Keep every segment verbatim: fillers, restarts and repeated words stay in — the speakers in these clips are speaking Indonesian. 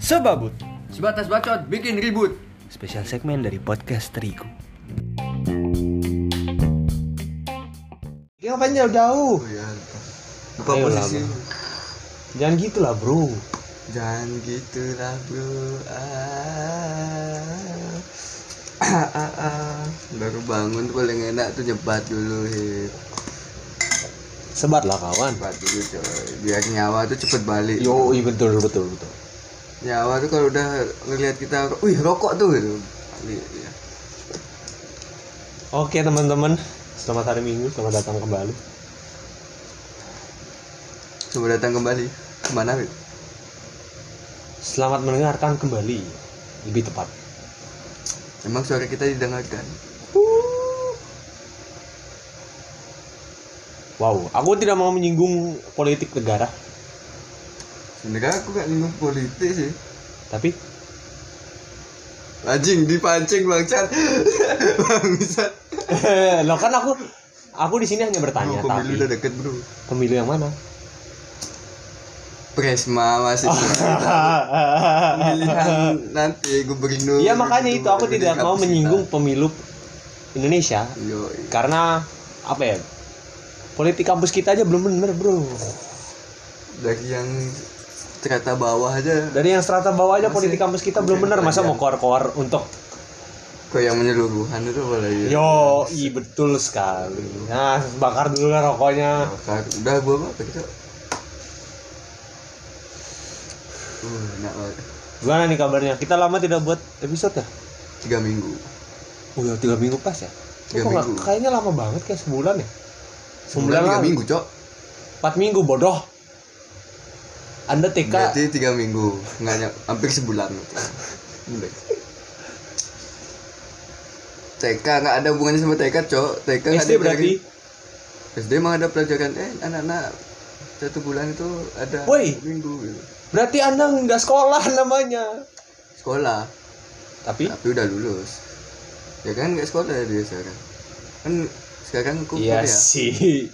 Sebabut, sebatas bacot bikin ribut. Spesial segmen dari podcast Terigu. Ya ngapain jauh-jauh? Apa posisi? Jangan gitulah bro. Jangan gitulah bro. Ah, ah, ah, ah. Baru bangun tuh paling enak tuh nyebat dulu. Hit. Sebat lah kawan. Sebat dulu coy. Biar nyawa tuh cepet balik. Yo, iya betul betul betul. Nyawa tuh kalau udah ngelihat kita, wih rokok tuh gitu. Ya. Oke teman-teman, selamat hari Minggu, selamat datang kembali. Selamat datang kembali, kemana? Wih? Selamat mendengarkan kembali, lebih tepat. Emang suara kita didengarkan? Wow, aku tidak mau menyinggung politik negara. Sebenarnya aku gak nyinggung politik sih. Tapi anjing dipancing bangsat. Bangsat. Loh kan aku aku di sini hanya bertanya. Bro, pemilu tapi udah deket, bro. Pemilu yang mana? Presma masih. Pemilihan nanti gubernur. Iya makanya itu aku tidak mau menyinggung pemilu Indonesia. Yoi. Karena apa ya? Politik kampus kita aja belum bener, bro. Dari yang strata bawah aja. Dari yang strata bawah aja politik kampus kita belum benar, masa mau koar-koar untuk kok yang menyeluruhan itu boleh ya. Yo, i betul sekali. Nah, bakar dulu lah rokoknya. Bakar. Udah gua apa gitu. Uh, enak banget. Gimana nih kabarnya? Kita lama tidak buat episode ya? tiga minggu. Oh, ya tiga minggu pas ya? tiga minggu. Gak, kayaknya lama banget kayak sebulan ya. Sebulan tiga minggu, Cok. empat minggu bodoh. Anda T K. Berarti tiga minggu, enggak hampir sebulan. T K enggak ada hubungannya sama T K, Cok. T K S D berarti. S D emang ada pelajaran eh anak-anak satu bulan itu ada Woy, minggu gitu. Berarti Anda enggak sekolah namanya. Sekolah. Tapi tapi udah lulus. Ya kan enggak sekolah dia sekarang. Kan sekarang kumpul ya. Iya sih.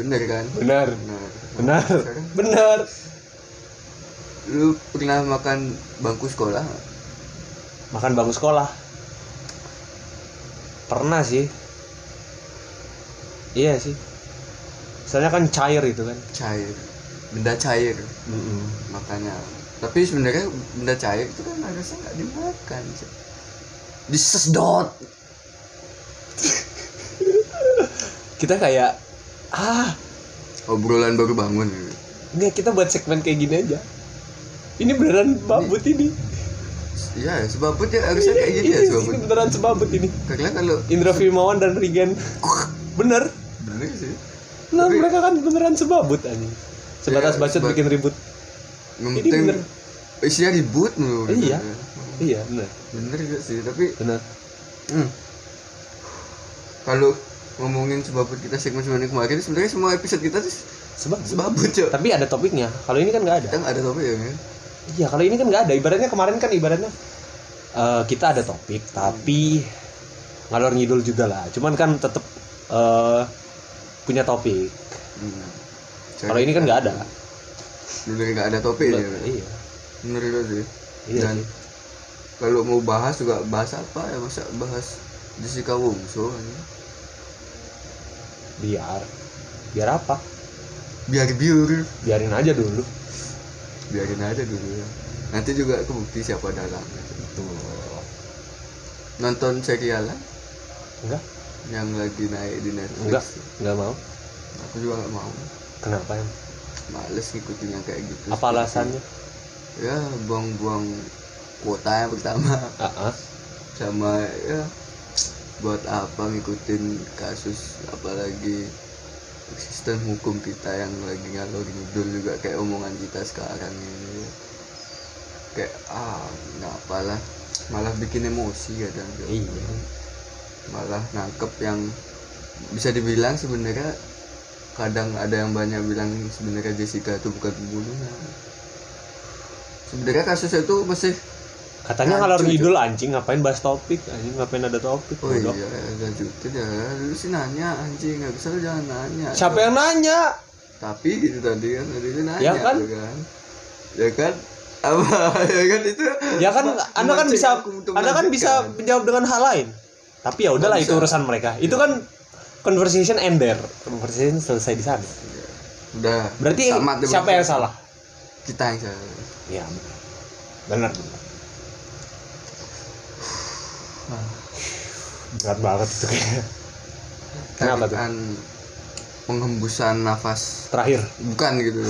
Benar kan? Benar. Benar. Benar. Sekarang, benar. Lu pernah makan bangku sekolah? Makan bangku sekolah? Pernah sih. Iya sih. Misalnya kan cair itu kan? Cair. Benda cair. Mm-hmm. Makanya. Tapi sebenarnya benda cair itu kan harusnya nggak dimakan. Disedot. Kita kayak ah obrolan baru bangun. Nggak, kita buat segmen kayak gini aja. Ini beneran babut ini. Iya, sebabut ya harusnya kayak gini ya sebabut. Ini beneran sebabut ini. Karena kalau Indra Firmawan dan Rigen bener. Bener sih. Nah, tapi mereka kan beneran sebabut anjing. Sebatas ya, bacot sebab bikin ribut. Ini bener. Isinya ribut mulu. Iya. Bener. Iya, bener. Bener juga sih, tapi bener. Hmm. Kalau ngomongin sebabut kita segmen sebelumnya kemarin, sebenarnya semua episode kita tuh sebabut. Sebabut, Cok. Tapi ada topiknya. Kalau ini kan enggak ada. Kita enggak ada topik ya. Iya, kalau ini kan nggak ada. Ibaratnya kemarin kan ibaratnya uh, kita ada topik, tapi hmm. ngalor ngidul juga lah. Cuman kan tetap uh, punya topik. Hmm. Kalau ini kan nggak ada. Bener nggak ada topik ya. Iya. Bener itu sih. Iya. Dan kalau mau bahas juga bahas apa ya? Masa bahas Jessica Wongso? Biar, biar apa? Biar biur. Biarin aja dulu. biarin aja dulu ya. Nanti juga kebukti siapa dalam itu. Nonton serialan? Enggak. Yang lagi naik di Netflix? Enggak, enggak mau. Aku juga enggak mau. Kenapa ya? Males ngikutin yang kayak gitu. Apa alasannya? Ya buang-buang kuota yang pertama. Uh-huh. Sama ya buat apa ngikutin kasus, apalagi sistem hukum kita yang lagi ngalor ngidul juga kayak omongan kita sekarang ini. Kayak ah nggak apalah, malah bikin emosi kadang. Iya. Malah nangkep yang bisa dibilang sebenarnya kadang ada yang banyak bilang sebenarnya Jessica itu bukan pembunuhan. Sebenarnya kasusnya itu masih katanya ngalor ngidul anjing, ngapain bahas topik anjing, ngapain ada topik. Oh bodoh. Iya lanjutin ya, lu sih nanya anjing, nggak bisa lu jangan nanya. Siapa yang nanya? tapi gitu tadi kan tadi kan nanya ya kan? Tuh kan ya kan apa ya kan itu ya kan Anda kan bisa Anda kan bisa menjawab dengan hal lain tapi ya udahlah itu urusan mereka ya. Itu kan conversation ender conversation selesai di sana ya. Udah berarti Samat siapa yang salah kita yang salah ya benar berat banget itu kayaknya. Kenapa tuh? Penghembusan nafas terakhir bukan gitu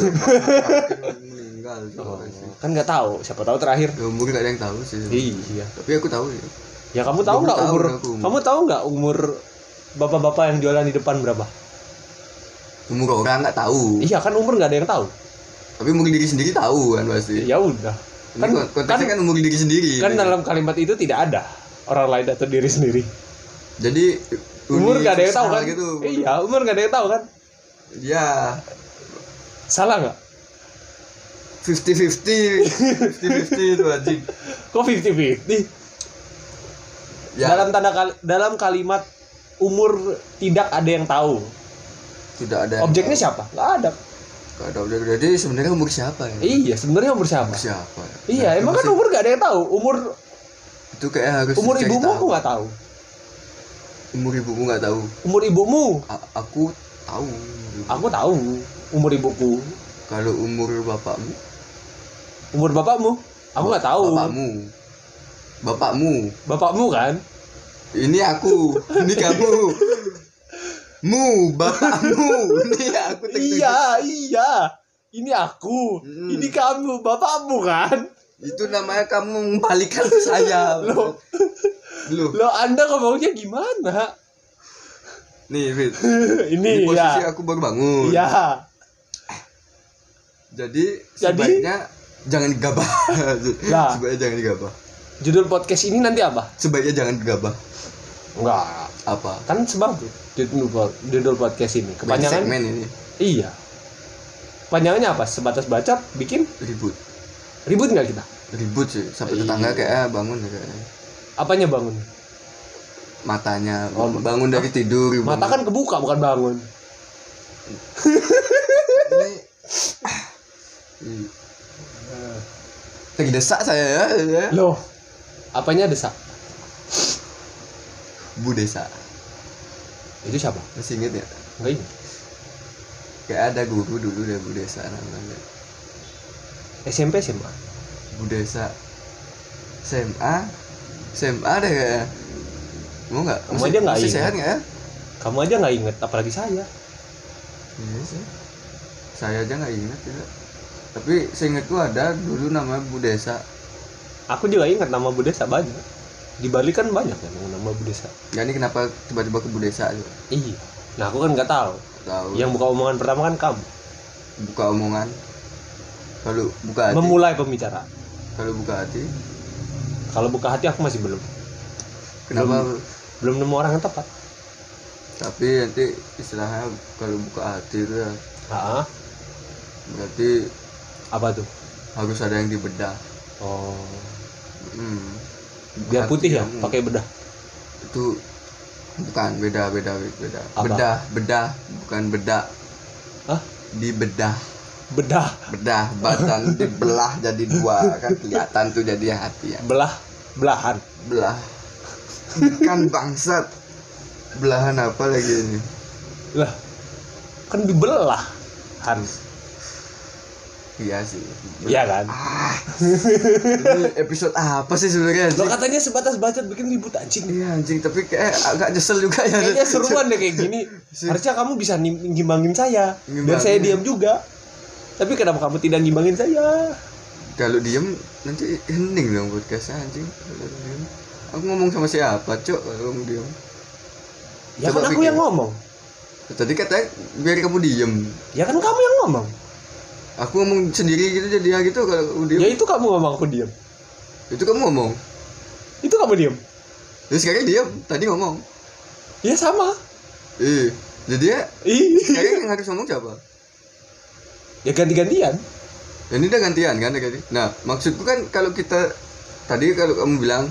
meninggal oh, kan nggak tahu siapa tahu terakhir ya, mungkin nggak ada yang tahu sih iya tapi aku tahu ya, ya kamu tahu nggak umur, umur kamu tahu nggak umur bapak-bapak yang jualan di depan berapa umur orang nggak tahu iya kan umur nggak ada yang tahu tapi mungkin diri sendiri tahu kan pasti ya udah kan konteksnya kan, kan umur diri sendiri kan ya. Dalam kalimat itu tidak ada orang lain atau diri sendiri jadi umur gak ada yang tahu kan? Gitu. Iya, umur gak ada yang tahu kan? Iya. Salah nggak? fifty-fifty itu anjing. Kok fifty-fifty? Ya. Dalam tanda kal- dalam kalimat umur tidak ada yang tahu. Tidak ada. Objeknya tahu. Siapa? Gak ada. Gak ada. Jadi sebenarnya umur siapa ya? Iya, sebenarnya umur siapa? Umur siapa? Ya? Iya, nah, emang kan umur gak ada yang tahu. Umur itu kayak harus umur ibumu aku nggak tahu. Umur ibumu nggak tahu. Umur ibumu? A- aku tahu. Ibumu. Aku tahu. Umur ibuku. Kalau umur bapakmu? Umur bapakmu? Aku nggak ba- tahu. Bapakmu. Bapakmu. Bapakmu kan? Ini aku. Ini kamu. Mu bapakmu. Ini aku. Iya iya. Ini aku. Hmm. Ini kamu. Bapakmu kan? Itu namanya kamu membalikan saya. Loh. Loh. Loh, Anda ngomongnya gimana? Nih, Fit. Ini di posisi ya. Aku baru bangun. Iya. Jadi, Jadi sebaiknya jangan gegabah. Nah, sebaiknya jangan gegabah. Judul podcast ini nanti apa? Sebaiknya jangan gegabah. Enggak. Apa? Kan sebab judul judul podcast ini kepanjangan segmen ini. Iya. Panjangannya apa? Sebatas bacot bikin ribut. Ribut enggak kita? Ribut sih, sampai tetangga kayak bangun kayaknya. Apanya bangun? Matanya oh, bangun dari tidur. Mata bangun. Kan kebuka bukan bangun. Ini lagi desak saya ya. Loh. Apanya desak? Bu Desa. Itu siapa? Masih inget ya? Enggak ingat. Kayak ada guru dulu deh Bu Desa namanya. S M P S M A. Bu Desa. S M A. S M A deh kayaknya. Mau gak? Kamu masih, aja gak inget sehat gak ya? Kamu aja gak inget, apalagi saya. Iya sih. Saya aja gak inget ya. Tapi seingetku ada dulu namanya Bu Desa. Aku juga inget nama Bu Desa banyak. Di Bali kan banyak kan nama Bu Desa. Ya ini kenapa tiba-tiba ke Bu Desa aja? Iya. Nah aku kan gak tahu. Tahu. Yang buka omongan pertama kan kamu. Buka omongan. Kalau buka hati. Memulai pembicaraan. Kalau buka hati. Kalau buka hati aku masih belum. Kenapa? Belum, belum nemu orang yang tepat. Tapi nanti istilahnya kalau buka hati itu ya. Heeh. Berarti apa tuh? Harus ada yang dibedah. Oh. Hmm. Biar putih ya, pakai bedah. Itu bukan beda beda beda. Apa? Bedah, bedah, bukan bedak. Hah? Dibedah. Bedah. Bedah, badan dibelah jadi dua kan kelihatan tuh jadi hati ya. Belah, belahan, belah. Kan bangsat. Belahan apa lagi ini? Lah. Kan dibelah. Han. Iya sih. Iya kan? Ah, ini episode apa sih sebenarnya? Lo katanya sebatas bacot bikin ribut anjing. Iya anjing, tapi kayak agak nyesel juga ya. Kayaknya seruan deh kayak gini. Harusnya kamu bisa ngimbangin saya. Ngimbangin. Biar saya diam juga. Tapi kenapa kamu tidak ngimbangin saya? Kalau diem nanti hening dong podcastnya anjing. Aku ngomong sama siapa cok kalau diem? Ya coba kan aku pikir. Yang ngomong. Tadi katanya biar kamu diem. Ya kan kamu yang ngomong. Aku ngomong sendiri gitu jadi gitu kalau diem. Ya itu kamu ngomong aku diem. Itu kamu ngomong. Itu kamu diem. Terus sekarang diem tadi ngomong. Ya sama. Ih jadi ya. Ih sekarang yang harus ngomong siapa? Ya ganti-gantian. Ini udah gantian kan tadi. Nah, maksudku kan kalau kita tadi kalau kamu bilang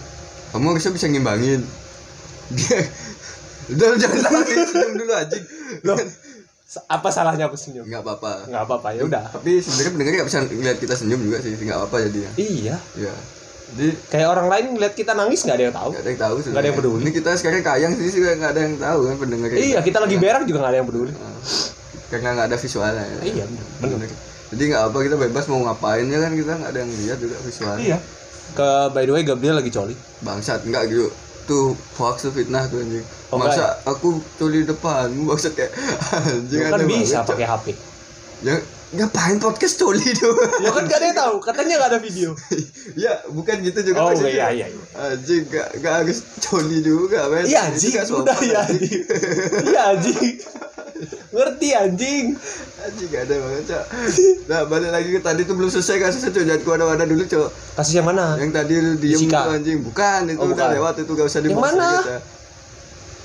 kamu harusnya bisa ngimbangin. Dia udah jangan salah dulu anjing. Loh. Apa salahnya aku senyum? Enggak apa-apa. Enggak apa-apa, ya udah. Tapi sebenarnya pendengar enggak bisa lihat kita senyum juga sih, enggak apa-apa jadinya. Iya. Iya. Jadi kayak orang lain ngeliat kita nangis enggak ada yang tahu. Enggak ada yang tahu sebenarnya. Enggak ada yang peduli. Ini kita sekarang kayang sih sih enggak ada yang tahu kan pendengar. Iya, kita lagi berak juga enggak ada yang peduli. Karena enggak ada visualnya. Ya. Iya, benar. Jadi enggak apa, kita bebas mau ngapainnya kan, kita enggak ada yang lihat juga visualnya. Iya. Ke by the way Gabriel lagi coli. Bangsat, enggak gitu. Tuh hoax, fitnah tuh anjing. Oh, masa ya? Aku coli depanmu maksud kayak anjing kan bisa pakai H P. Ya ngapain podcast coli tuh? Ya kan enggak ada yang tahu, katanya enggak ada video. Ya, bukan gitu juga oh, maksudnya. Oh iya iya iya. Anjing enggak enggak harus coli juga, men. Iya anjing, udah ya anjing. Iya anjing. Ngerti anjing. Anjing enggak ada banget, Cok. Nah, balik lagi ke tadi tuh belum selesai kasusnya, Cok. Jangan ada-ada dulu, Cok. Kasus yang mana? Yang tadi lu diem tuh anjing. Bukan, itu oh, bukan. Udah lewat, itu enggak usah dibahas kita.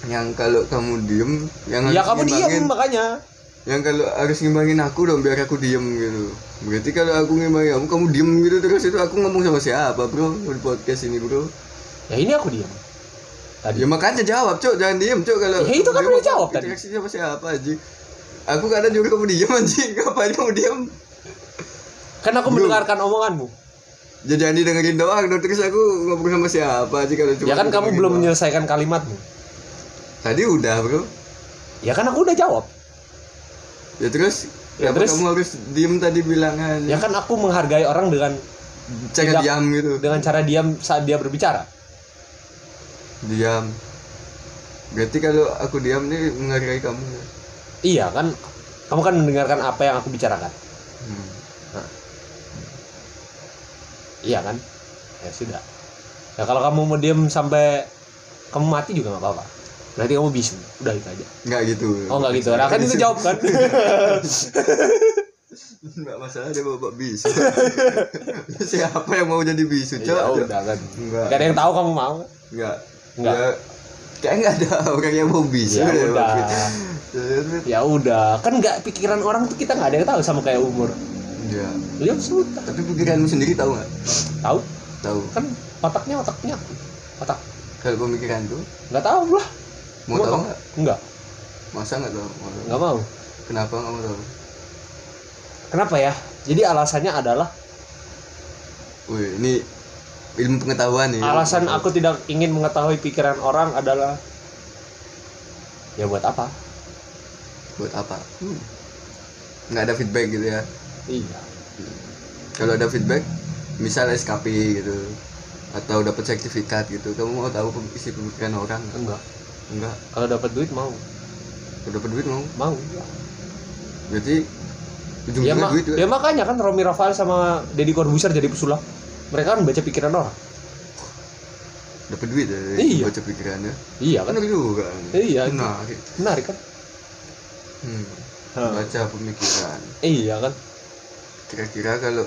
Yang kalau kamu diem, yang ya, kamu diem makanya. Yang kalau harus ngimbangin aku dong biar aku diem gitu. Berarti kalau aku ngimbangin kamu, kamu diem gitu terus, itu aku ngomong sama siapa, Bro? Di podcast ini, Bro. Ya ini aku diem. Tadi. Ya makanya jawab, Cok, jangan diem, Cok, kalau. Ya itu kan udah jawab tadi. Interaksinya sama siapa, anjing? Aku kadang juga kamu diem anjing, ngapain kamu diem? Kan aku Bro. Mendengarkan omonganmu. Ya jangan didengerin doang, terus aku ngobrol sama siapa anjing kalau cuma. Ya kan kamu belum doang. Menyelesaikan kalimatmu. Tadi udah, Bro. Ya kan aku udah jawab. Ya terus, ya terus kamu harus diem tadi bilangan. Ya kan aku menghargai orang dengan cara tidak, diam gitu. Dengan cara diam saat dia berbicara. Diam. Berarti kalau aku diam nih menghargai kamu. Iya kan, kamu kan mendengarkan apa yang aku bicarakan. Hmm. Nah. Iya kan, ya sudah. Ya kalau kamu mau diam sampai kamu mati juga nggak apa-apa. Berarti kamu bisu, udah itu aja. Enggak gitu. Oh enggak gitu. Nah kan itu jawab kan. Enggak masalah dia bawa bisu. Siapa yang mau jadi bisu, Cok? Ya udah kan. Enggak. Enggak ada yang tahu kamu mau. Enggak. Enggak. Ya, kayak enggak ada orang yang mau bisu. Ya udah. Ya udah. Kan enggak, pikiran orang tuh kita enggak ada yang tahu, sama kayak umur. Iya. Iya absolut. Tapi pikiranmu sendiri tahu enggak? Tahu. Tahu. Kan otaknya otaknya. Otak. Kalau pemikiran tuh enggak tahu lah. Mau tahu enggak? Enggak. Masa enggak tahu? Enggak mau. Kenapa enggak mau tahu? Kenapa ya? Jadi alasannya adalah wih, ini ilmu pengetahuan ya. Alasan pengetahuan. Aku tidak ingin mengetahui pikiran orang adalah ya buat apa? Buat apa? Hmm. Enggak ada feedback gitu ya. Iya. Kalau ada feedback, misalnya S K P gitu atau dapat sertifikat gitu, kamu mau tahu isi pemikiran orang? Enggak. Enggak. Kalau dapat duit mau. Kalau dapat duit mau? Mau. Berarti ujungnya ma- duit. Ya makanya kan Romy Rafael sama Deddy Corbuzier jadi pesulap. Mereka kan baca pikiran orang. Dapat duit ya. Iya. Baca pikirannya. Iya kan juga. Iya. Menarik. Menarik kan? Hmm. Hmm. Baca pemikiran. Iya kan? Kira-kira kalau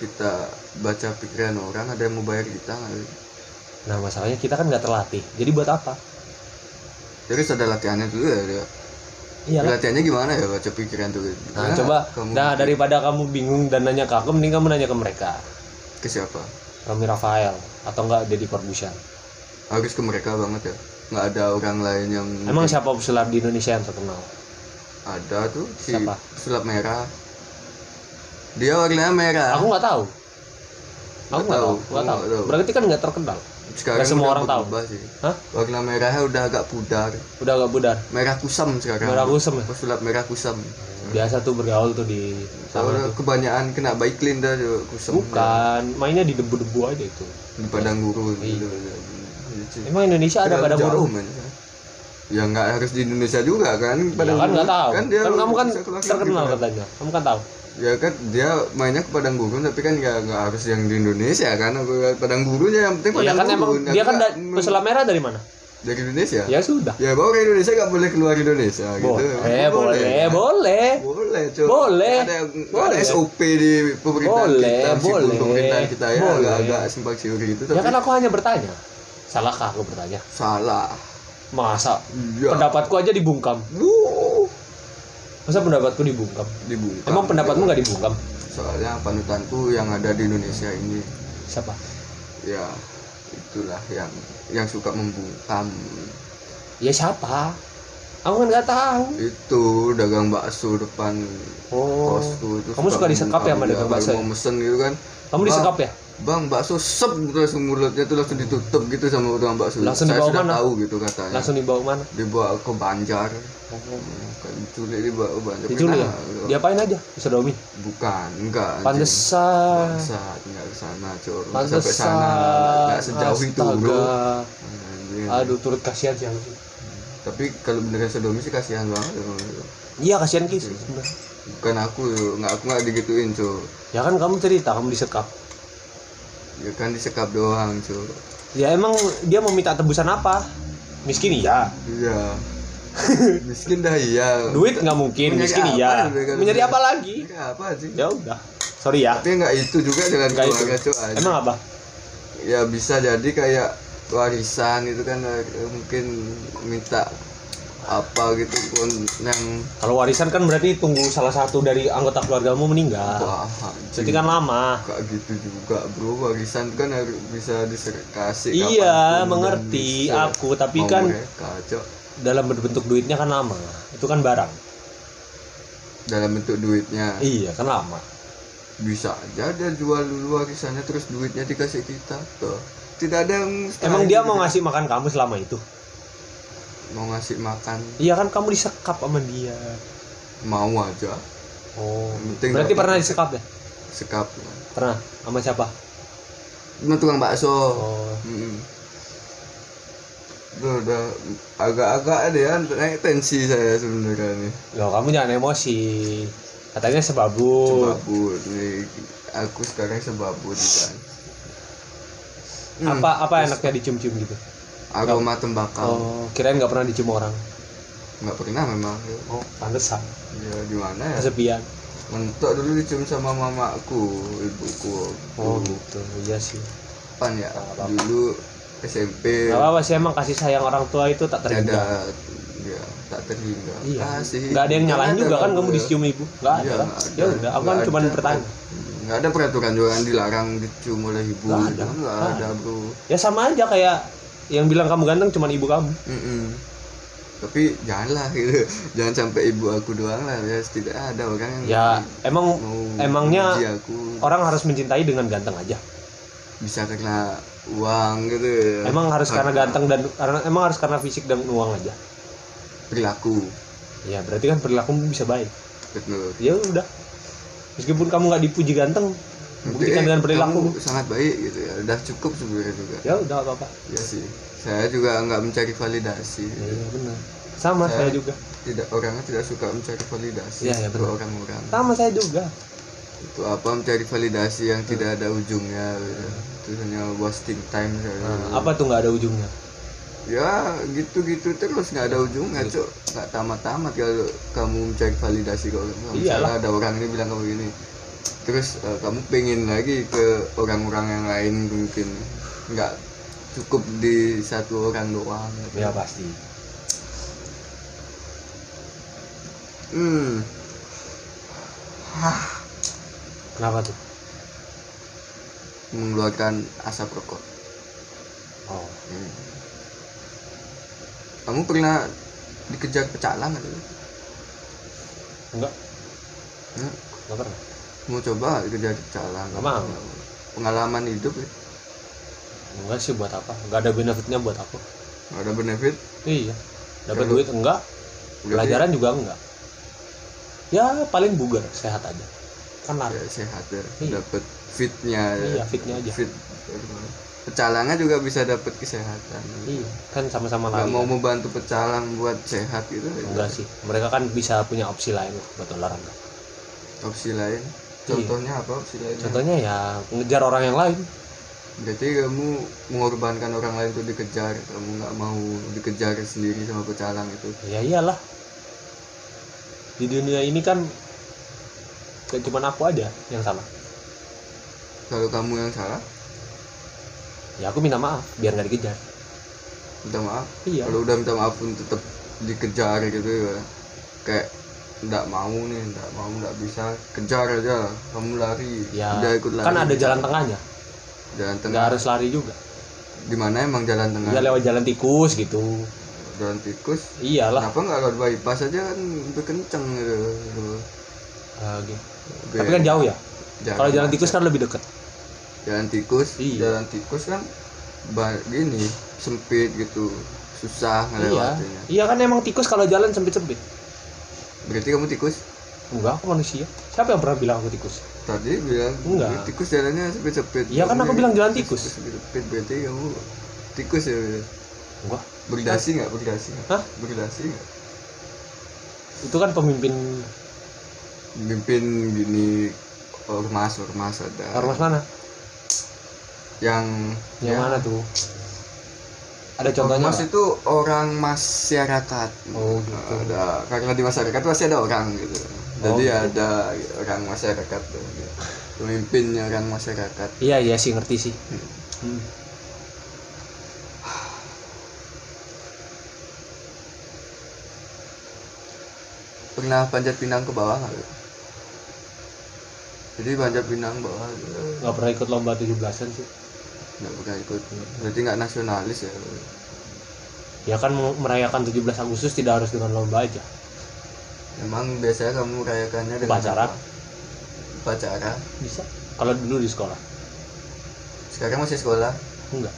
kita baca pikiran orang ada yang mau bayar kita enggak? Nah, masalahnya kita kan enggak terlatih. Jadi buat apa? Terus ada latihannya dulu ya, ya. Iya. Latihannya gimana ya baca pikiran tuh? Nah, nah coba. Kamu nah mungkin. Daripada kamu bingung dan nanya ke aku, mending kamu nanya ke mereka. Ke siapa? Romy Rafael atau enggak Deddy Corbuzier? Harus ke mereka banget ya. Enggak ada orang lain yang. Emang siapa pesulap di Indonesia yang terkenal? Ada tuh si siapa? Pesulap merah. Dia warnanya merah. Aku enggak tahu. Aku enggak tahu. Enggak tahu. tahu. Berarti kan enggak terkenal. Sekarang semua orang tahu. Hah? Warna merahnya udah agak pudar. Udah agak pudar. Merah kusam sekarang. Merah kusam. Ya? Pesulap merah kusam. Biasa tuh bergaul tuh di sana. Kebanyakan kena baiklin dah kusam. Bukan, mainnya di debu-debu aja itu. Di padang gurun. Iya. Emang Indonesia ada padang gurun? Ya enggak harus di Indonesia juga kan. Padang ya, kan enggak tahu. Kan, kan kamu kan terkenal katanya. Kamu kan tahu. Ya kan dia mainnya ke padang gurun, tapi kan nggak nggak harus yang di Indonesia kan, padang gurunnya yang penting padang ya, kan gurun. Emang, dia kan da- pesulap merah dari mana? Dari Indonesia. Ya sudah. Ya bawa ke Indonesia, nggak boleh keluar Indonesia Bo- gitu. Eh boleh, boleh, boleh, boleh, coba. Boleh. Ada, boleh. Ada S O P di pemerintahan boleh, kita, boleh, pemerintahan kita ya agak-agak simpang siur gitu. Tapi... Ya kan aku hanya bertanya, salahkah aku bertanya? Salah. Masa ya. Pendapatku aja dibungkam. Wuh. Masa pendapatku dibungkam? Dibungkam. Emang pendapatmu nggak dibungkam? Soalnya panutanku yang ada di Indonesia ini. Siapa? Ya, itulah yang yang suka membungkam. Ya siapa? Aku kan nggak tahu. Itu dagang bakso depan oh. kosku itu. Kamu suka disekap ya sama dagang bakso? Mau mesen gitu kan? Kamu bang, disekap ya? Bang bakso sep gitu, langsung mulutnya tuh langsung ditutup gitu sama tukang bakso. Langsung saya dibawa sudah mana? Tahu gitu katanya. Langsung dibawa mana? Dibawa ke Banjar. Oh. Kayak diculik dibawa ke Banjar. Diculik ya? Diapain aja? Disodomi? Bukan, enggak. Pantesan. Pantesan enggak ke sana, Cor. Sampai sana enggak sejauh Astaga. Itu, Bro. Aduh, turut kasihan sih. Tapi kalau beneran sodomi sih kasihan banget. Iya kasihan Ki. Bukan aku, nggak aku nggak digituin Cuk. Ya kan kamu cerita kamu disekap. Ya kan disekap doang Cuk. Ya emang dia mau minta tebusan apa? Miskin iya. Iya. Miskin dah iya. Duit nggak mungkin. Menyari miskin iya. Mencari apa lagi? Apa sih? Ya udah. Sorry ya. Tapi nggak itu juga dengan keluarga Cuk. Emang apa? Ya bisa jadi kayak warisan itu kan mungkin minta apa gitu pun yang kalau warisan kan berarti tunggu salah satu dari anggota keluargamu meninggal. Wah, jadi kan lama. Kayak gitu juga, Bro. Warisan kan harus bisa diserikasi. Iya, mengerti aku, tapi kan mereka, dalam bentuk duitnya kan lama. Itu kan barang. Dalam bentuk duitnya. Iya, kan lama. Bisa aja dia jual dulu warisannya terus duitnya dikasih kita tuh. Tidak ada yang emang dia gitu. Mau ngasih makan kamu selama itu? Mau ngasih makan? Iya kan kamu disekap sama dia. Mau aja. Oh. Berarti pernah disekap ya? Sekap. Pernah. Sama siapa? Sama tukang bakso. Oh. Mm-mm. Duh, udah agak-agak ada ya naik tensi saya sebenarnya nih. Loh, kamu jangan emosi. Katanya sebabut. Sebabut. Nih, aku sekarang sebabut kan. Hmm, apa apa enaknya dicium-cium gitu? Aroma tembakau. Oh, kirain enggak pernah dicium orang. Enggak pernah memang. Oh, pantesan. Ya gimana ya? Kesepian. Mentok dulu dicium sama mamaku, ibuku. Oh, gitu. Iya sih. Pan ya. Apa-apa. Dulu S M P. Enggak apa-apa sih emang kasih sayang orang tua itu tak terhingga. Ada ya, tak terhingga. Iya. Kasih. Enggak ada yang nyalahin juga kan kamu dicium ibu? Enggak ada. Ya udah, aku kan cuma bertanya. Nggak ada peraturan juga dilarang dicium oleh ibu. Nggak ada. Nggak ada Bro. Ya sama aja kayak yang bilang kamu ganteng cuman ibu kamu. Mm-mm. Tapi janganlah gitu. Jangan sampai ibu aku doang lah ya. Tidak ada orang yang ya emang emangnya orang harus mencintai dengan ganteng aja. Bisa karena uang gitu ya. Emang harus karena ganteng dan emang harus karena fisik dan uang aja. Perilaku. Ya berarti kan perilaku bisa baik. Betul. Ya udah. Meskipun kamu nggak dipuji ganteng, buktikan dengan perilaku sangat baik gitu ya. Udah cukup sebenarnya juga. Ya udah apa-apa. Ya sih. Saya juga nggak mencari validasi. Iya gitu. Benar. Sama saya, saya juga. Tidak orangnya tidak suka mencari validasi. Iya ya, benar. Orang-orang. Sama saya juga. Itu apa mencari validasi yang hmm. tidak ada ujungnya. Gitu. Itu hanya wasting time. Hmm. Apa tuh nggak ada ujungnya? Ya gitu-gitu terus nggak ada ujungnya Cuk, nggak tamat-tamat kalau kamu mencari validasi kalau misalnya ada orang ini bilang kamu gini terus uh, kamu pengen lagi ke orang-orang yang lain mungkin nggak cukup di satu orang doang gitu. Ya pasti hmm Hah. Kenapa tuh mengeluarkan asap rokok? Oh hmm. Kamu pernah dikejar pecalang atau enggak? Enggak. Ya? Enggak pernah. Mau coba dikejar pecalang? Enggak mau. Pengalaman hidup ya? Enggak sih buat apa? Enggak ada benefitnya buat aku. Enggak ada benefit? Iya. Dapat duit enggak? Pelajaran juga enggak. Ya paling bugar, sehat aja. Kan lari. Ya, sehat ya. Iya. Dapat fitnya. Iya fitnya aja. Fit. Pecalangnya juga bisa dapat kesehatan. Iya, kan sama-sama lari. Gak mau membantu pecalang buat sehat gitu. Enggak ya. Sih, mereka kan bisa punya opsi lain buat olahraga. Opsi lain? Contohnya iya. Apa opsi lain? Contohnya ya ngejar orang yang lain. Berarti kamu mengorbankan orang lain untuk dikejar. Kamu gak mau dikejar sendiri sama pecalang itu. Ya iyalah. Di dunia ini kan gak cuma aku aja yang salah. Kalau kamu yang salah? Ya aku minta maaf biar nggak dikejar. Minta maaf? Iya. Kalau udah minta maaf pun tetap dikejar gitu ya. Kayak nggak mau nih, nggak mau, nggak bisa, kejar aja. Kamu lari, ya, udah ikut lari. Kan ada jalan tengahnya. Jalan tengah. Nggak harus lari juga. Di mana emang jalan tengah? Ya lewat jalan tikus gitu. daun tikus. Iyalah. Kenapa nggak lewat bypass aja kan lebih kenceng gitu. Uh, okay. Okay. Tapi kan jauh ya. Kalau jalan tikus kan lebih dekat. Jalan tikus, iya. Jalan tikus kan begini sempit gitu, susah ngelewatinya. Iya. Iya kan emang tikus kalau jalan sempit-sempit. Berarti kamu tikus? Enggak, aku manusia. Siapa yang pernah bilang aku tikus? Tadi bilang. Enggak. Tikus jalannya sempit-sempit. Iya kan aku bilang jalan tikus. Sempit-sempit berarti kamu tikus ya. Enggak. Berdasi nggak? Berdasi. Hah? Berdasi nggak? Itu kan pemimpin. Pemimpin gini ormas ormas ada. Ormas mana? Yang yang ya, mana tuh? Ada contohnya? Ormas itu orang masyarakat. Oh gitu. Ada karena di masyarakat itu pasti ada orang gitu. Jadi oh, gitu. Ada orang masyarakat tuh. Pemimpinnya orang masyarakat. Iya iya sih ngerti sih. Hmm. Hmm. Pernah panjat pinang ke bawah nggak? Jadi panjat pinang bawah nggak pernah ikut lomba tujuh belasan sih, nggak pernah ikut, berarti nggak nasionalis ya? Ya kan merayakan tujuh belas Agustus tidak harus dengan lomba aja. Emang biasanya kamu merayakannya dengan upacara? Upacara bisa kalau dulu di sekolah. Sekarang masih sekolah? Enggak.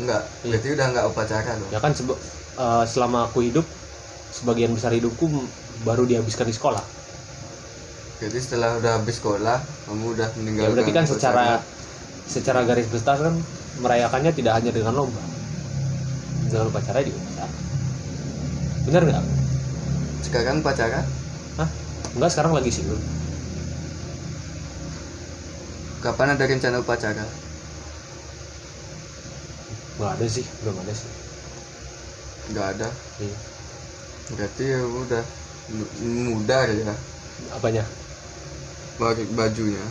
Enggak berarti iya. Udah nggak upacara loh ya kan. Sebe- uh, selama aku hidup sebagian besar hidupku baru dihabiskan di sekolah. Jadi setelah udah habis sekolah, kamu udah meninggalkan. Ya berarti kan secara secara garis besar kan merayakannya tidak hanya dengan lomba, dengan upacara juga bisa. Benar nggak? Sekarang upacara? Hah? Enggak, sekarang lagi sibuk. Kapan ada rencana upacara? Nggak ada sih, belum ada sih. Nggak ada. Iya. Berarti ya udah mudar ya. Apanya? Bajunya.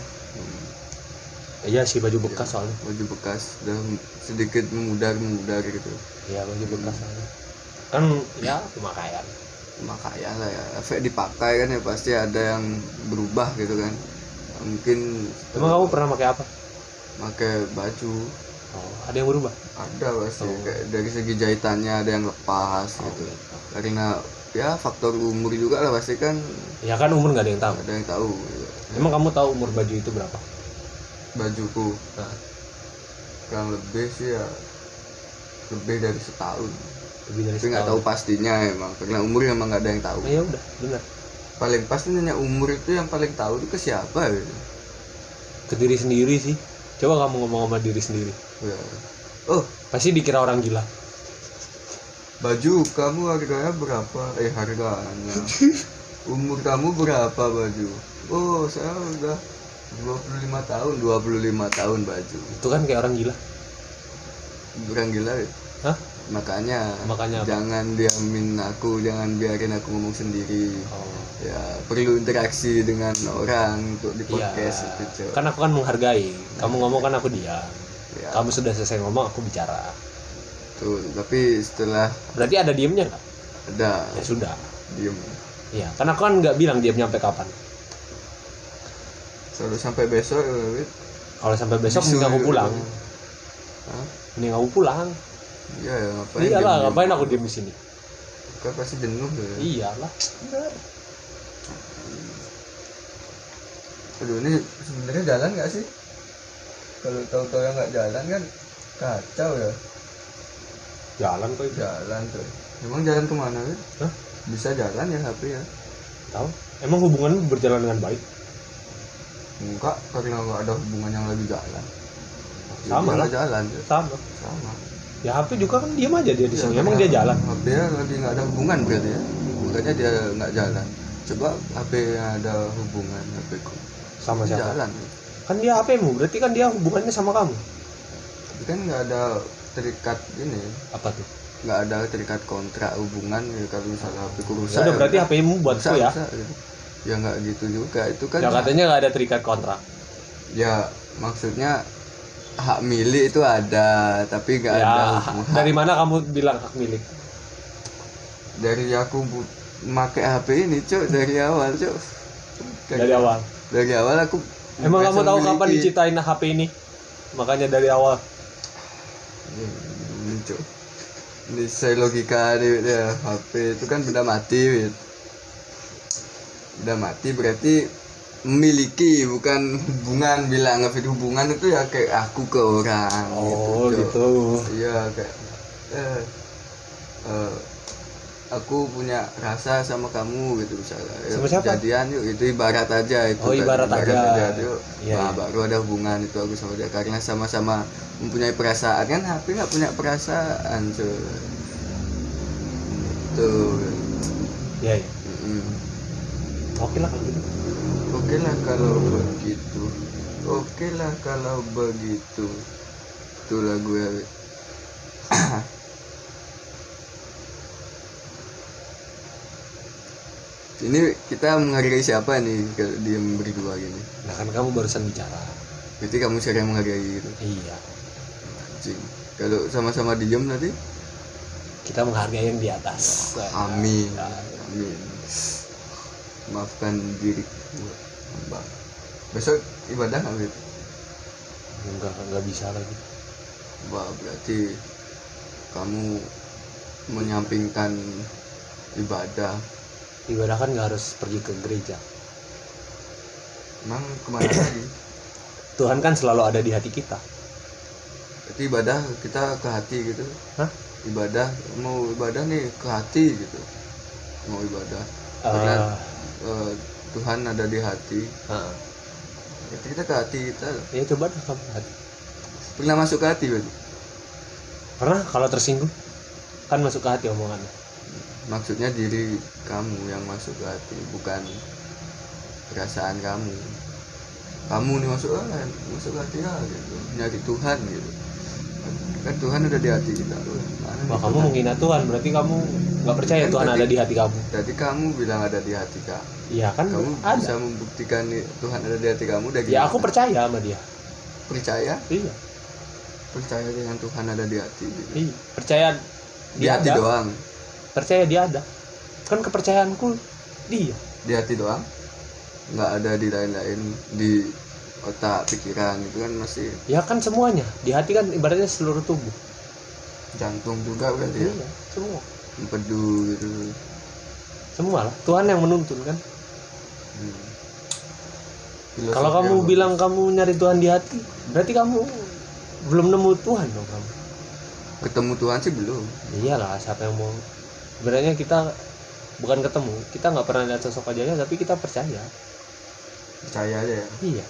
Iya sih baju bekas ya, soalnya. Baju bekas udah sedikit memudar-memudar gitu. Iya baju bekas soalnya. Kan ya pemakaian. Pemakaian lah ya. Efek dipakai kan ya pasti ada yang berubah gitu kan. Mungkin. Emang kamu pernah pakai apa? Pakai baju. Oh, ada yang berubah? Ada pasti. Oh. Kayak dari segi jahitannya ada yang lepas oh, gitu. Gitu. Karena ya faktor umur juga lah pasti kan. Ya kan umur nggak ada yang tahu. Ada yang tahu. Ya. Emang kamu tahu umur baju itu berapa? Bajuku. Nah. Kurang lebih sih ya lebih dari setahun. Lebih dari. Tapi nggak tahu pastinya emang. Karena umur emang nggak ada yang tahu. Nah, ya udah, benar. Paling pasti nanya umur itu yang paling tahu itu ke siapa? Gitu. Ke diri sendiri sih. Coba kamu ngomong sama diri sendiri. Ya. Oh, pasti dikira orang gila. Baju kamu harganya berapa? Eh harganya. Umur kamu berapa baju? Oh saya udah dua puluh lima tahun. dua puluh lima tahun baju. Itu kan kayak orang gila. Orang gila ya? Hah? Makanya Makanya apa? Jangan diamin aku. Jangan biarin aku ngomong sendiri. Oh. Ya perlu interaksi dengan orang untuk di podcast ya, itu. Kan aku kan menghargai. Kamu ngomong kan aku diam ya. Kamu sudah selesai ngomong aku bicara. Tuh, tapi setelah berarti ada diemnya nggak? Ada. Ya sudah. Diem. Iya, karena aku kan nggak bilang diemnya sampai kapan. Kalau sampai besok, kalau sampai besok mending aku pulang. Hah? Mending aku pulang. Iya, ya, ngapain? Iyalah, ngapain aku diem di sini? Kan pasti jenuh ya. Iyalah. Benar. Aduh, ini sebenarnya jalan nggak sih? Kalau tahu-tahu yang nggak jalan kan kacau ya. Jalan kok itu. Jalan tuh. Emang jalan kemana kan? Hah? Bisa jalan ya H P ya? Tahu. Emang hubungan berjalan dengan baik? Enggak, karena nggak ada hubungan yang lagi jalan. Sama lah jalan. Sama. Sama. Ya H P juga kan diam aja dia di sini. Ya, emang dia jalan. H P lagi nggak ada hubungan berarti ya. Bukannya dia nggak jalan. Coba H P ada hubungan H P-ku. Sama dia siapa? Jalan. Kan dia H P-mu, berarti kan dia hubungannya sama kamu. Tapi kan nggak ada terikat ini apa tuh nggak ada terikat kontrak hubungan ya. Kalau misalnya H P ku rusak udah berarti H P-mu buat rusak, ku ya rusak, gitu. Ya nggak gitu juga itu kan ya, katanya nggak ada terikat kontrak ya maksudnya hak milik itu ada tapi nggak ya, ada hubungan. Dari mana kamu bilang hak milik? Dari aku bu- pakai H P ini cok dari awal cok dari, dari awal dari awal aku emang kamu tahu miliki. Kapan diciptain H P ini makanya dari awal. Ini lucu. Ini saya logika deh, ya. H P itu kan benda mati, wit. Benda mati berarti memiliki, bukan hubungan. Bila ngefit hubungan itu ya kayak aku ke orang. Oh gitu. Iya gitu. Kayak eh, eh, aku punya rasa sama kamu gitu misalnya. Ya, sama siapa? Jadian yuk, itu ibarat aja itu. Oh ibarat, ibarat aja. aja itu. Yeah, nah, yeah. Baru ada hubungan itu aku sama dia karena sama-sama mempunyai perasaan kan. H P nggak punya perasaan tuh. Tuh. Iya. Oke lah kalau gitu. Oke lah kalau begitu. Oke lah kalau begitu. Itulah gue. Ini kita menghargai siapa nih kalau diem berdua gini? Nah kan kamu barusan bicara. Berarti kamu sering menghargai gitu. Iya. Cing. Kalau sama-sama diem nanti kita menghargai yang di atas. Amin. Ya. Amin. Maafkan diri gua, hamba. Besok ibadah nggak? Enggak, nggak bisa lagi. Wah berarti kamu menyampingkan ibadah. Ibadah kan nggak harus pergi ke gereja. Emang kemana lagi? Tuhan kan selalu ada di hati kita. Berarti ibadah kita ke hati gitu. Hah? Ibadah mau ibadah nih ke hati gitu. Mau ibadah. Karena uh, uh, Tuhan ada di hati. Uh. Berarti kita ke hati kita. Ya coba deh ke hati. Pernah masuk ke hati berarti? Pernah kalau tersinggung kan masuk ke hati omongannya. Maksudnya diri kamu yang masuk ke hati, bukan perasaan kamu. Kamu nih masuk ah, masuk ke hati lah gitu, nyari Tuhan gitu. Kan Tuhan udah di hati kita. Wah kamu menghina Tuhan, berarti kamu nggak percaya kan Tuhan tadi, ada di hati kamu. Tadi kamu bilang ada di hati kamu. Iya kan? Kamu ada. Bisa membuktikan Tuhan ada di hati kamu. Ya aku percaya sama dia. Percaya? Iya. Percaya dengan Tuhan ada di hati. Gitu. Iya. Percaya di hati ada. Doang. Percaya dia ada, kan kepercayaanku dia di hati doang, nggak ada di lain-lain, di otak pikiran itu kan masih ya kan semuanya di hati kan, ibaratnya seluruh tubuh, jantung juga berarti ya, semua empedu gitu semua lah, Tuhan yang menuntun kan. hmm. Kalau kamu yang... bilang kamu nyari Tuhan di hati, berarti kamu belum nemu Tuhan dong. Kamu ketemu Tuhan sih belum. Iyalah, siapa yang mau. Sebenarnya kita bukan ketemu, kita nggak pernah lihat sosok aja, tapi kita percaya. Percaya aja ya? Iya.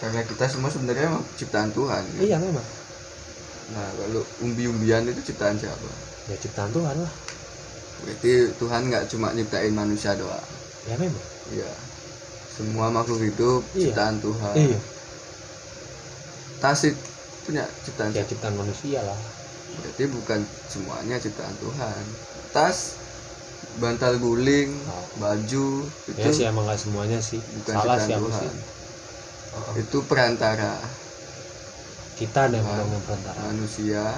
Karena kita semua sebenarnya memang ciptaan Tuhan. Kan? Iya memang. Nah kalau umbi-umbian itu ciptaan siapa? Ya ciptaan Tuhan lah. Berarti Tuhan nggak cuma nyiptain manusia doang. Ya memang. Iya. Semua makhluk hidup iya. Ciptaan Tuhan. Iya. Tas itu ciptaan ya, ciptaan manusia lah. Berarti bukan semuanya ciptaan Tuhan. Tas, bantal guling, nah. Baju itu ya sih emang gak semuanya sih. Bukan salah ciptaan Tuhan sih. Oh. Itu perantara. Kita ada nah, yang perantara. Manusia.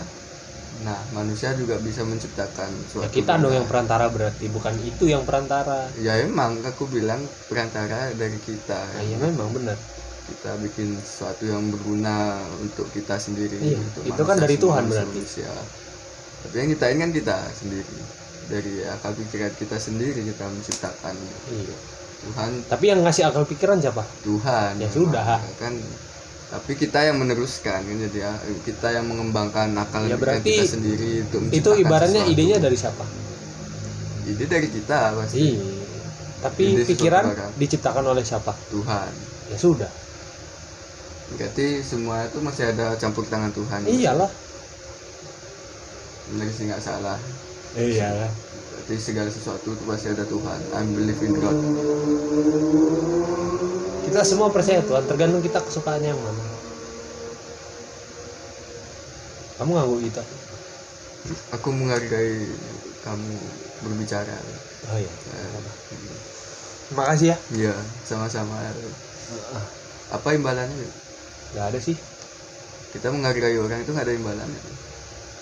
Nah manusia juga bisa menciptakan suatu ya. Kita dong yang perantara berarti. Bukan itu yang perantara. Ya emang aku bilang perantara dari kita. Nah, ya memang benar. Kita bikin sesuatu yang berguna untuk kita sendiri. Iya, untuk itu kan dari Tuhan berarti. Manusia. Tapi yang kita ini kan kita sendiri. Dari akal pikiran kita sendiri kita menciptakan. Iya. Tuhan. Tapi yang ngasih akal pikiran siapa? Tuhan. Ya sudah. Kan. Tapi kita yang meneruskan kan, jadi kita yang mengembangkan akal ya, pikiran kita sendiri untuk menciptakan. Itu ibaratnya sesuatu. Idenya dari siapa? Ide dari kita pasti. Iya. Tapi ide pikiran diciptakan oleh siapa? Tuhan. Ya sudah. Berarti semua itu masih ada campur tangan Tuhan. Iyalah. Benar sih nggak salah. Iyalah. Berarti segala sesuatu itu masih ada Tuhan. I believe in God. Kita semua percaya Tuhan. Tergantung kita kesukaannya yang mana. Kamu nganggu kita. Aku menghargai kamu berbicara. Oh iya. Eh, terima kasih ya. Iya, sama-sama. Apa imbalannya? Gak ada sih. Kita menghargai orang itu gak ada imbalannya.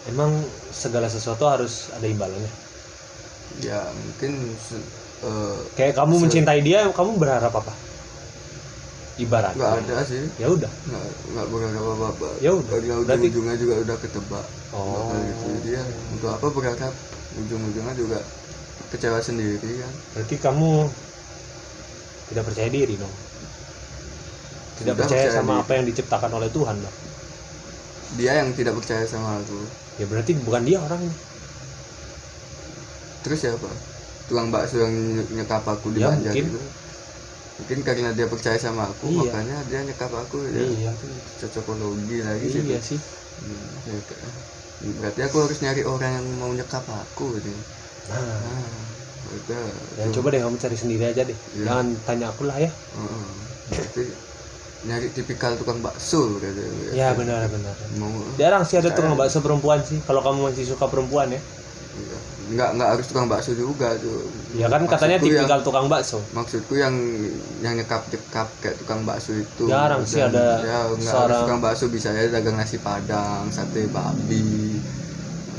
Emang segala sesuatu harus ada imbalannya? Ya mungkin se- uh, kayak kamu se- mencintai dia, kamu berharap apa? ibaratnya nggak ada sih, ya udah nggak nggak berharap apa apa, ya udah berarti ujungnya juga udah ketebak. Oh gitu. Jadi ya untuk apa berharap, ujung-ujungnya juga kecewa sendiri kan. Berarti kamu tidak percaya diri dong, tidak, tidak percaya, percaya sama diri. Apa yang diciptakan oleh Tuhan dong. Dia yang tidak percaya sama aku, ya berarti bukan dia orangnya. Terus siapa? Tukang bakso yang nyekap aku di ya, banjar itu. Mungkin karena dia percaya sama aku, iya. Makanya dia nyekap aku ya. Iya. Cocokologi lagi sih. Iya sih. Hmm, berarti aku harus nyari orang yang mau nyekap aku gitu. Nah, nah udah. Ya coba deh kamu cari sendiri aja deh. Iya. Jangan tanya aku lah ya. Heeh. Berarti nyari tipikal tukang bakso gitu. Ya, ya benar benar. Jarang sih ada tukang bakso perempuan sih. Kalau kamu masih suka perempuan ya. Iya. Enggak enggak harus tukang bakso juga tuh. Ya kan maksudku katanya tipikal yang, tukang bakso. Maksudku yang yang nyekap-nyekap kayak tukang bakso itu. Jarang dan, sih ada. Ya enggak seorang... harus tukang bakso, bisa ya dagang nasi padang, sate babi.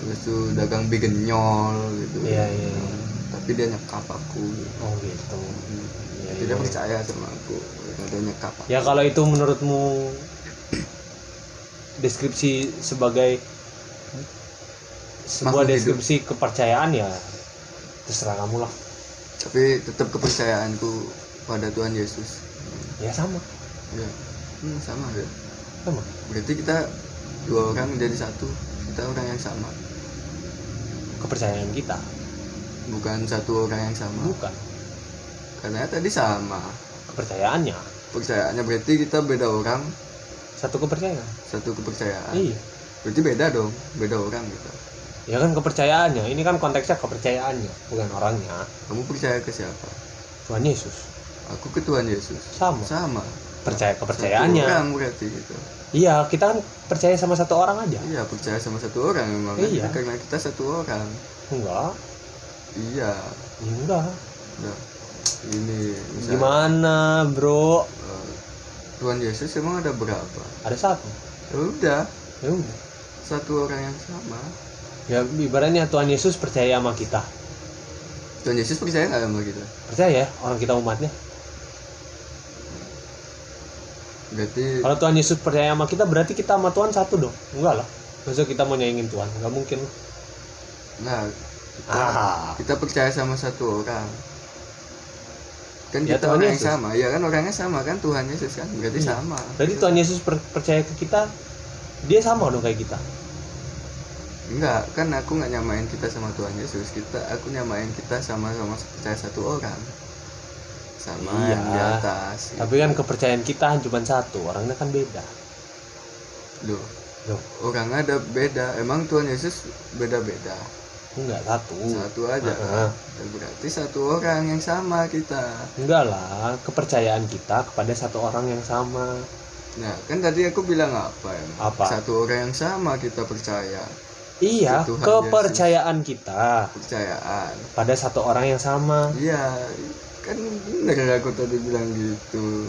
Terus tuh dagang big genyol gitu. Iya iya. Nah, tapi dia nyekap aku. Oh gitu. Hmm. Ya, tidak ya. Percaya sama aku. Dia nyekap aku. Ya kalau itu menurutmu deskripsi sebagai sebuah makhluk deskripsi hidup. Kepercayaan ya terserah kamu lah, tapi tetap kepercayaanku pada Tuhan Yesus ya sama ya hmm, sama ya sama. Berarti kita dua orang menjadi satu, kita orang yang sama, kepercayaan kita bukan satu orang yang sama, bukan, karena tadi sama kepercayaannya kepercayaannya berarti kita beda orang, satu kepercayaan satu kepercayaan iya. Berarti beda dong, beda orang kita. Ya kan kepercayaannya, ini kan konteksnya kepercayaannya, bukan orangnya. Kamu percaya ke siapa? Tuhan Yesus. Aku ke Tuhan Yesus. Sama. Sama. Percaya kepercayaannya. Satu orang berarti gitu. Iya, kita kan percaya sama satu orang aja. Iya, percaya sama satu orang memang. Iya. Karena kita satu orang. Enggak. Iya. Ya udah. Udah. Ini. Misalnya, gimana, bro? Tuhan Yesus emang ada berapa? Ada satu. Ya udah. Ya udah. Satu orang yang sama. Ya ibaratnya Tuhan Yesus percaya sama kita. Tuhan Yesus percaya nggak sama kita? Percaya, orang kita umatnya. Berarti kalau Tuhan Yesus percaya sama kita, berarti kita sama Tuhan satu dong. Enggak lah, masa kita mau nyaingin Tuhan, nggak mungkin. Nah, kita, ah. kita percaya sama satu orang. Kan ya, kita Tuhan orang Yesus. Yang sama, ya kan orangnya sama kan Tuhan Yesus kan, berarti iya. Sama. Berarti Tuhan Yesus per- percaya ke kita, dia sama dong kayak kita. Enggak, kan aku gak nyamain kita sama Tuhan Yesus, kita aku nyamain kita sama-sama percaya satu orang. Sama iya, yang di atas. Tapi gitu. Kan kepercayaan kita cuma satu, orangnya kan beda. Loh, Loh. Orangnya ada beda, emang Tuhan Yesus beda-beda? Enggak, satu. Satu aja uh-huh. Kan? Berarti satu orang yang sama kita. Enggak lah, kepercayaan kita kepada satu orang yang sama. Nah, kan tadi aku bilang apa ya? Apa? Satu orang yang sama kita percaya. Iya, Tuhan kepercayaan Yesus. Kita kepercayaan pada satu orang yang sama. Iya, kan bener aku tadi bilang gitu.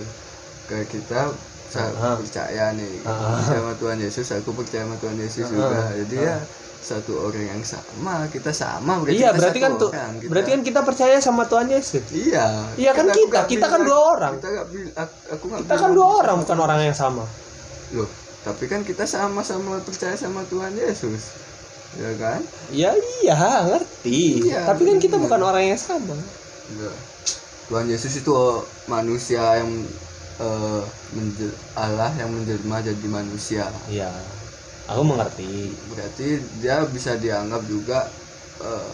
Kayak kita uh-huh. percaya nih uh-huh. sama Tuhan Yesus, aku percaya sama Tuhan Yesus uh-huh. juga. Jadi uh-huh. ya satu orang yang sama, kita sama berarti. Iya, kita berarti kan tuh kita... berarti kan kita percaya sama Tuhan Yesus. Iya. Iya kan, kan kita, kita bilang, kan dua orang. Kita enggak aku enggak Kita kan dua orang, bukan orang yang sama. Loh, tapi kan kita sama-sama percaya sama Tuhan Yesus. Ya kan? Ya iya, ngerti. Iya, tapi kan kita iya. bukan orang yang sama. Enggak. Tuhan Yesus itu manusia yang uh, menjel- Allah yang menjelma jadi manusia. Iya. Aku mengerti. Berarti dia bisa dianggap juga uh,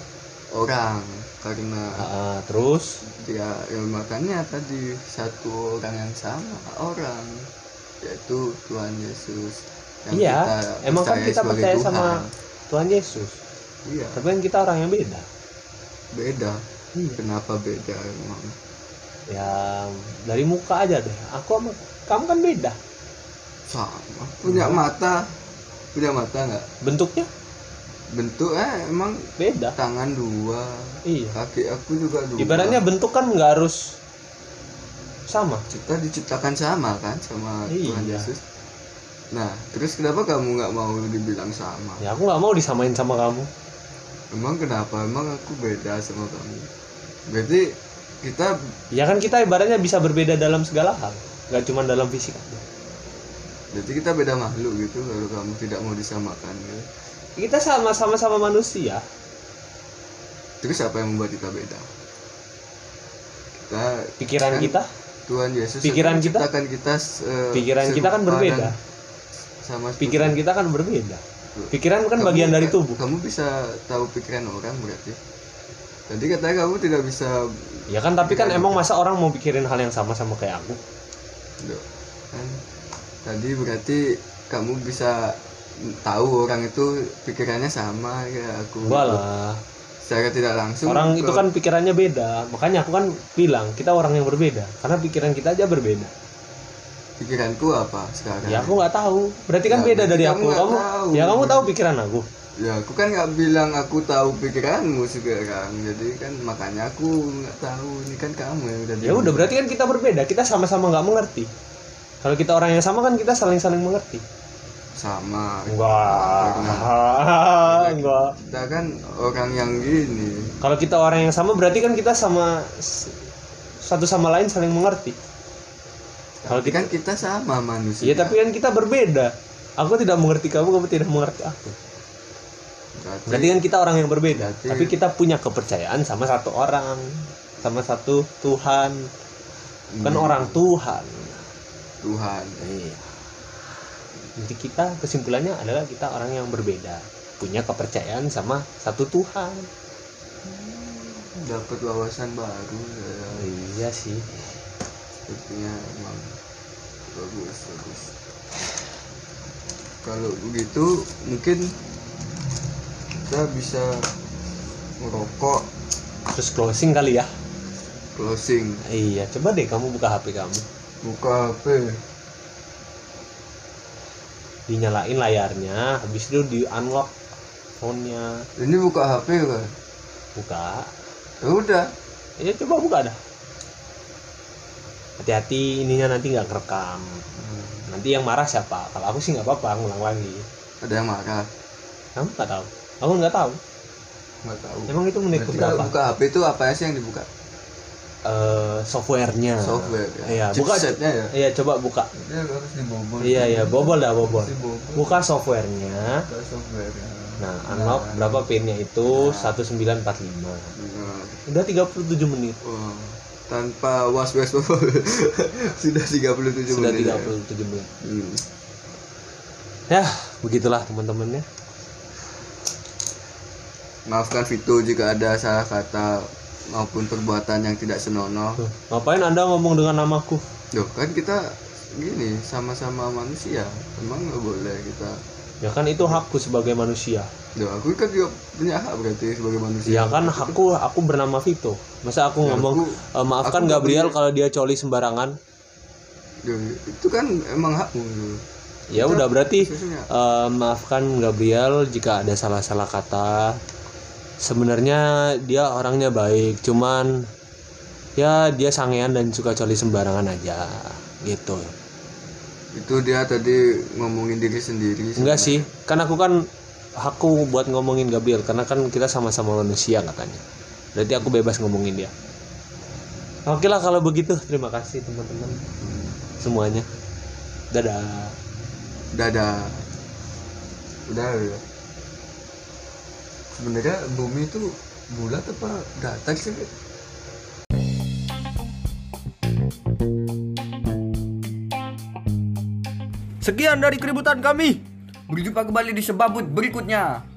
orang karena uh, terus dia ya, makanya tadi satu orang yang sama orang yaitu Tuhan Yesus. Yang iya. Kita emang kan kita percaya Tuhan. Sama Tuhan Yesus. Iya. Tapi kan kita orang yang beda. Beda. Iya. Kenapa beda emang? Ya dari muka aja deh. Aku sama kamu kan beda. Sama. Punya nah. mata. Punya mata nggak? Bentuknya? Bentuk eh emang beda. Tangan dua. Iya. Kaki aku juga dua. Ibaratnya bentuk kan nggak harus sama. Kita diciptakan sama kan sama iya. Tuhan Yesus. Nah, terus kenapa kamu gak mau dibilang sama? Ya aku gak mau disamain sama kamu. Emang kenapa? Emang aku beda sama kamu? Berarti kita... Ya kan kita ibaratnya bisa berbeda dalam segala hal. nggak cuma dalam fisik aja. Berarti kita beda makhluk gitu kalau kamu tidak mau disamakan gitu. Kita sama-sama sama manusia. Terus apa yang membuat kita beda? Kita pikiran kan, kita? Tuhan Yesus pikiran kita kan kita uh, pikiran kita kan berbeda. Sama pikiran kita kan berbeda. Pikiran kan kamu, bagian dari tubuh. Kamu bisa tahu pikiran orang berarti. Tadi katanya kamu tidak bisa. Ya kan, tapi kan emang masa orang mau pikirin hal yang sama-sama kayak aku. Duh, kan. Tadi berarti kamu bisa tahu orang itu pikirannya sama kayak aku. Walah. Secara tidak langsung orang itu kan pikirannya beda. Makanya aku kan bilang kita orang yang berbeda karena pikiran kita aja berbeda. Pikiranku apa sekarang? Ya aku nggak tahu. Berarti kan ya, beda dari aku. Kamu tahu. Ya kamu tahu pikiran aku. Ya aku kan nggak bilang aku tahu pikiranmu sekarang. Jadi kan makanya aku nggak tahu. Ini kan kamu yang udah. Ya udah berarti kan kita berbeda. Kita sama-sama nggak mengerti. Kalau kita orang yang sama kan kita saling-saling mengerti. Sama enggak enggak kita kan orang yang gini. Kalau kita orang yang sama berarti kan kita sama satu sama lain saling mengerti. Kalau kita kan kita sama manusia ya, tapi kan kita berbeda. Aku tidak mengerti kamu, kamu tidak mengerti aku. Berarti, berarti kan kita orang yang berbeda berarti, tapi kita punya kepercayaan sama satu orang, sama satu Tuhan kan. hmm. Orang Tuhan Tuhan iya. Jadi kita kesimpulannya adalah kita orang yang berbeda, punya kepercayaan sama satu Tuhan. Dapat wawasan baru. Ya. Iya sih. Sepertinya emang bagus bagus. Kalau begitu mungkin kita bisa merokok. Terus closing kali ya? Closing. Iya, coba deh kamu buka H P kamu. Buka H P. Dinyalain layarnya, habis itu di unlock phone-nya. Ini buka H P kan? Buka. Ya udah. Ya coba buka dah. Hati-hati ininya nanti nggak kerekam. Hmm. Nanti yang marah siapa? Kalau aku sih nggak apa-apa, ngulang lagi. Ada yang marah? Kamu nggak tahu? Aku nggak tahu. Nggak tahu. Emang itu menit berapa? Buka H P itu apa sih yang dibuka? Uh, softwarenya, software ya, ya buka setnya ya, ya coba buka ya, bobol, iya iya bobol dah bobol buka softwarenya, buka softwarenya. Nah unlock nah, berapa pinnya itu nah. seribu sembilan ratus empat puluh lima nah. Udah tiga puluh tujuh menit oh, tanpa was-was bobol sudah tiga puluh tujuh sudah menit sudah tiga puluh tujuh ya. Menit hmm. Ya begitulah teman-temannya, maafkan Vito jika ada salah kata maupun perbuatan yang tidak senonoh. Tuh, ngapain Anda ngomong dengan namaku? Loh, kan kita gini, sama-sama manusia. Emang nggak boleh kita. Ya kan itu hakku sebagai manusia. Loh, aku kan juga punya hak berarti sebagai manusia. Ya kan hakku, aku bernama Vito. Masa aku ya, ngomong, aku, e, maafkan aku Gabriel kalau dia coli sembarangan. Loh, itu kan emang hakmu. Ya kita, udah berarti e, maafkan Gabriel jika ada salah-salah kata. Sebenarnya dia orangnya baik, cuman ya dia sangean dan suka coli sembarangan aja gitu. Itu dia tadi ngomongin diri sendiri. Enggak sih, kan aku kan aku buat ngomongin Gabriel karena kan kita sama-sama manusia katanya. Berarti aku bebas ngomongin dia. Oke lah kalau begitu, terima kasih teman-teman semuanya. Dadah. Dadah. Udah ya. Sebenarnya bumi itu bulat apa datar sih? Sekian dari keributan kami. Berjumpa kembali di Sebabut berikutnya.